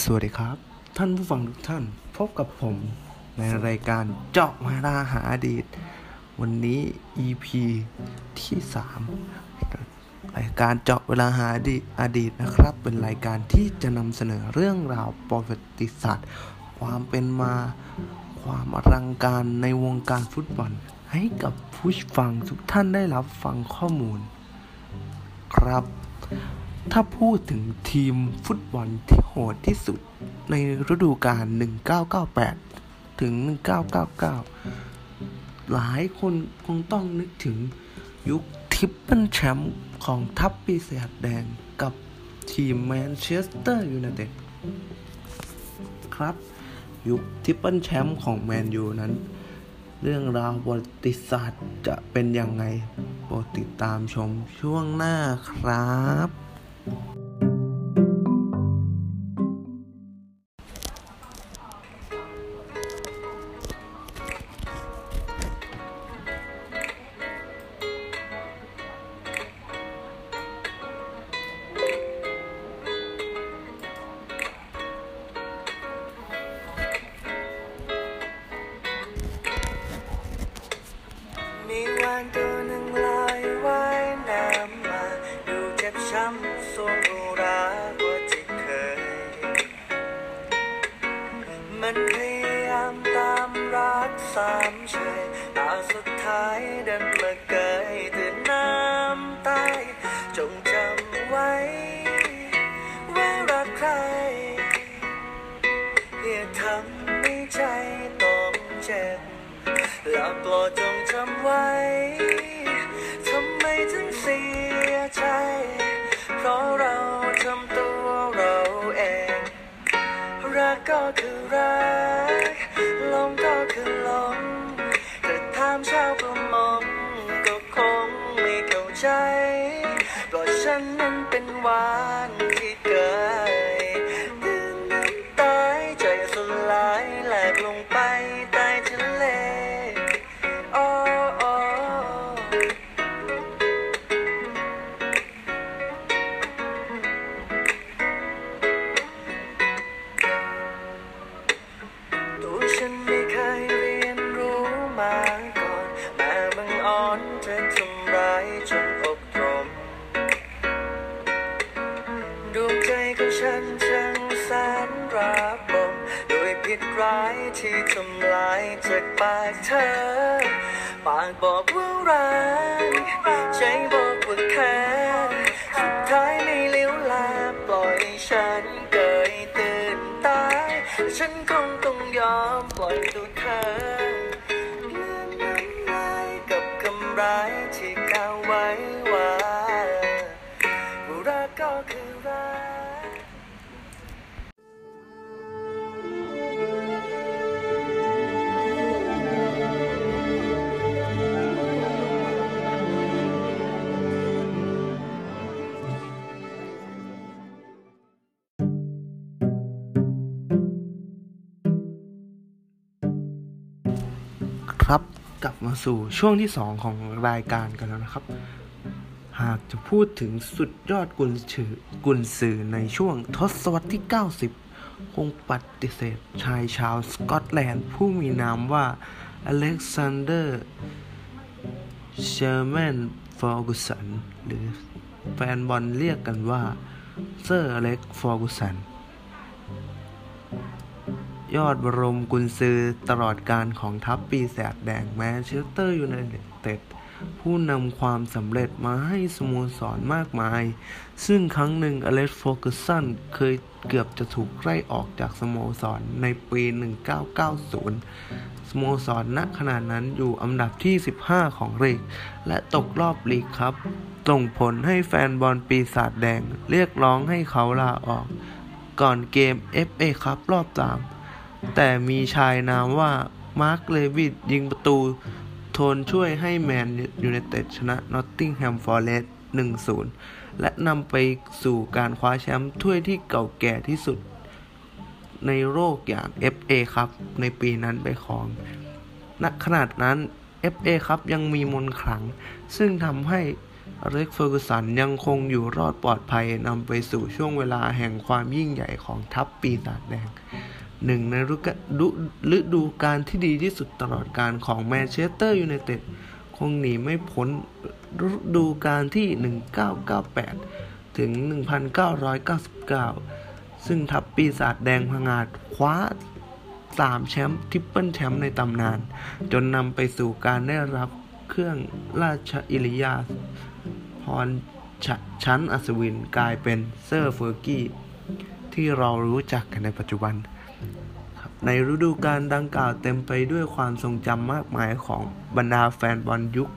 สวัสดีครับท่านผู้ฟังทุกท่านพบกับผมในรายการเจาะมาราหาอดีตวันนี้ EP ที่ 3รายการเจาะเวลาหาอดีตนะครับเป็นรายการที่จะนำเสนอเรื่องราวประวัติศาสตร์ความเป็นมาความอลังการในวงการฟุตบอลให้กับผู้ฟังทุกท่านได้รับฟังข้อมูลครับถ้าพูดถึงทีมฟุตบอลที่โหดที่สุดในฤดูกาล 1998 ถึง 1999 หลายคนคงต้องนึกถึงยุคทริปเปิลแชมป์ของทัพปีศาจแดงกับทีมแมนเชสเตอร์ยูไนเต็ดครับยุคทริปเปิลแชมป์ของแมนยูนั้นเรื่องราวประวัติศาสตร์จะเป็นยังไงโปรดติดตามชมช่วงหน้าครับครับกลับมาสู่ช่วงที่2ของรายการกันแล้วนะครับหากจะพูดถึงสุดยอดกุนซือในช่วงทศวรรษที่90คงปฏิเสธชายชาวสกอตแลนด์ผู้มีนามว่าอเล็กซานเดอร์เชอร์แมนฟอร์กูสันหรือแฟนบอลเรียกกันว่าเซอร์อเล็กฟอร์กูสันยอดบรมกุนซือตลอดการของทัพปีศาจแดงแมนเชสเตอร์ยูไนเต็ดผู้นำความสำเร็จมาให้สโมสรมากมายซึ่งครั้งหนึ่งอเล็กซ์ ฟอร์กูสันเคยเกือบจะถูกไล่ออกจากสโมสรในปี 1990 สโมสรณขณะนั้นอยู่อันดับที่ 15 ของลีกและตกรอบลีกครับส่งผลให้แฟนบอลปีศาจแดงเรียกร้องให้เขาลาออกก่อนเกม FA คัพรอบ3แต่มีชายนามว่ามาร์ค เลวิตยิงประตูทนช่วยให้แมนยูไนเต็ดชนะนอตติงแฮมฟอเรสต์ 1-0 และนำไปสู่การคว้าแชมป์ถ้วยที่เก่าแก่ที่สุดในโลกอย่าง FA คัพในปีนั้นไปครองณขณะนั้น FA คัพยังมีมนต์ขลังซึ่งทำให้ อเล็กซ์ เฟอร์กูสันยังคงอยู่รอดปลอดภัยนำไปสู่ช่วงเวลาแห่งความยิ่งใหญ่ของทัพปีศาจแดงหนึ่งในฤดูกาลที่ดีที่สุดตลอดกาลของแมนเชสเตอร์ยูไนเต็ดคงหนีไม่พ้นฤดูกาลที่1998ถึง1999ซึ่งทัพปีศาจแดงพังอาจคว้า3แชมป์ทิปเปิลแชมป์ในตำนานจนนำไปสู่การได้รับเครื่องราชอิริยาภรณ์ชั้นอัศวินกลายเป็นเซอร์เฟอร์กี้ที่เรารู้จักกันในปัจจุบันในฤดูกาลดังกล่าวเต็มไปด้วยความทรงจำมากมายของบรรดาแฟนบอลยุค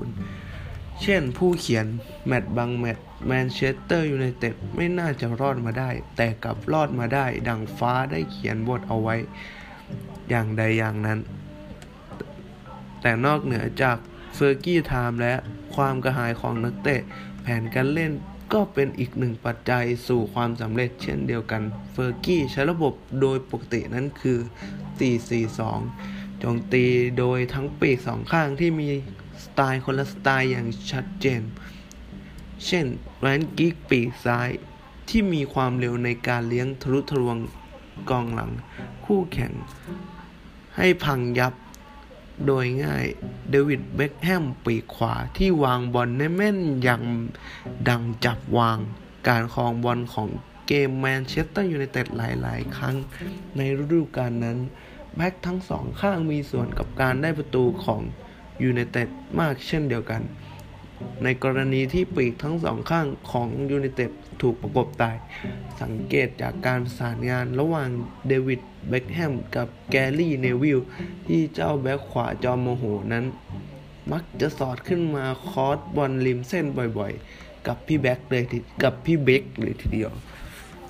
90 เช่นผู้เขียนแมตช์บางแมตช์แมนเชสเตอร์ยูไนเต็ดไม่น่าจะรอดมาได้แต่กลับรอดมาได้ดังฟ้าได้เขียนบทเอาไว้อย่างใดอย่างนั้นแต่นอกเหนือจากเฟอร์กี้ไทม์และความกระหายของนักเตะแผนการเล่นก็เป็นอีกหนึ่งปัจจัยสู่ความสำเร็จเช่นเดียวกันเฟอร์กี้ใช้ระบบโดยปกตินั้นคือ 4-4-2 โจมตีโดยทั้งปีกสองข้างที่มีสไตล์คนละสไตล์อย่างชัดเจนเช่นแวนกิกปีกซ้ายที่มีความเร็วในการเลี้ยงทะลุทะลวงกองหลังคู่แข่งให้พังยับโดยง่ายเดวิดเบ็คแฮมปีกขวาที่วางบอลได้แม่นยำดังจับวางการครองบอลของเกมแมนเชสเตอร์ยูไนเต็ดหลายๆครั้งในฤดูกาลนั้นแบ็คทั้งสองข้างมีส่วนกับการได้ประตูของยูไนเต็ดมากเช่นเดียวกันในกรณีที่ปีกทั้งสองข้างของยูไนเต็ดถูกประกบตายสังเกตจากการประสานงานระหว่างเดวิดเบ็คแฮมกับแกรี่เนวิลที่เจ้าแบ็คขวาจอมโมโหนั้นมักจะสอดขึ้นมาคอสบอลริมเส้นบ่อยๆกับพี่เบ็คเลยทีเดียว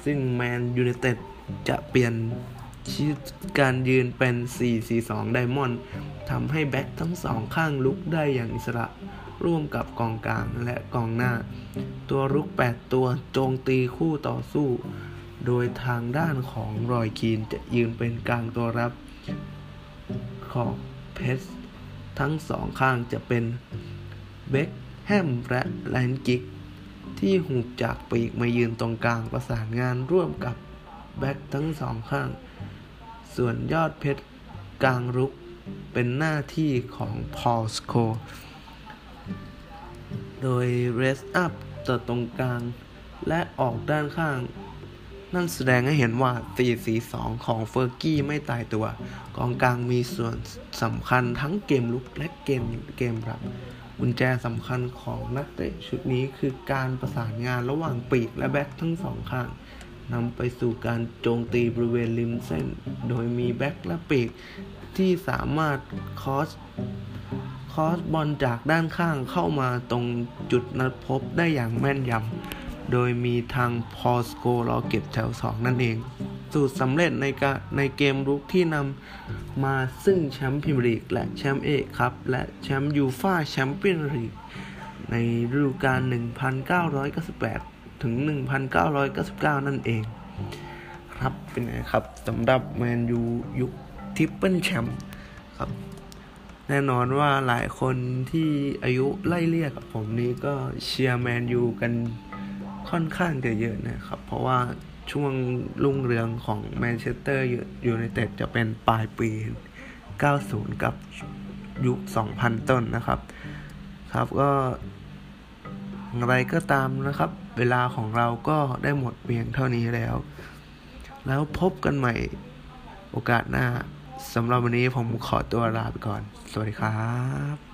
ซึ่งแมนยูไนเต็ดจะเปลี่ยนการยืนเป็น 4-4-2 ไดมอนด์ทำให้แบ็คทั้งสองข้างลุกได้อย่างอิสระร่วมกับกองกลางและกองหน้าตัวรุก8ตัวโจมตีคู่ต่อสู้โดยทางด้านของรอยคีนจะยืนเป็นกลางตัวรับของเพชรทั้งสองข้างจะเป็นเบ็คแฮมและแลนกิกที่หุบจากปีกมายืนตรงกลางประสานงานร่วมกับแบ็คทั้งสองข้างส่วนยอดเพชรกลางรุกเป็นหน้าที่ของพอลสโคโดยเรสอัพต่อตรงกลางและออกด้านข้างนั่นแสดงให้เห็นว่า 4-4-2 ของเฟอร์กี้ไม่ตายตัวกองกลางมีส่วนสำคัญทั้งเกมลุกและเกมรับกุญแจสำคัญของนักเตะชุดนี้คือการประสานงานระหว่างปีกและแบ็คทั้งสองข้างนำไปสู่การโจมตีบริเวณริมเส้นโดยมีแบ็คและปีกที่สามารถคอสบอลจากด้านข้างเข้ามาตรงจุดนัดพบได้อย่างแม่นยำโดยมีทางพอสโกรอเก็บแถว2นั่นเองสูตรสำเร็จในเกมรุกที่นำมาซึ่งแชมป์พรีเมียร์ลีกและแชมป์เอคัพและแชมป์ยูฟ่าแชมเปี้ยนลีกในฤดูกาล1998ถึง1999นั่นเองครับเป็นไงครับสำหรับแมนยูยุคทริปเปิลแชมป์ครับแน่นอนว่าหลายคนที่อายุไล่เลี่ยกับผมนี้ก็เชียร์แมนยูกันค่อนข้างจะเยอะนะครับเพราะว่าช่วงรุ่งเรืองของแมนเชสเตอร์ยูไนเต็ดจะเป็นปลายปี90กับยุค2000ต้นนะครับก็อะไรก็ตามนะครับเวลาของเราก็ได้หมดเพียงเท่านี้แล้วพบกันใหม่โอกาสหน้าสำหรับวันนี้ผมขอตัวลาไปก่อนสวัสดีครับ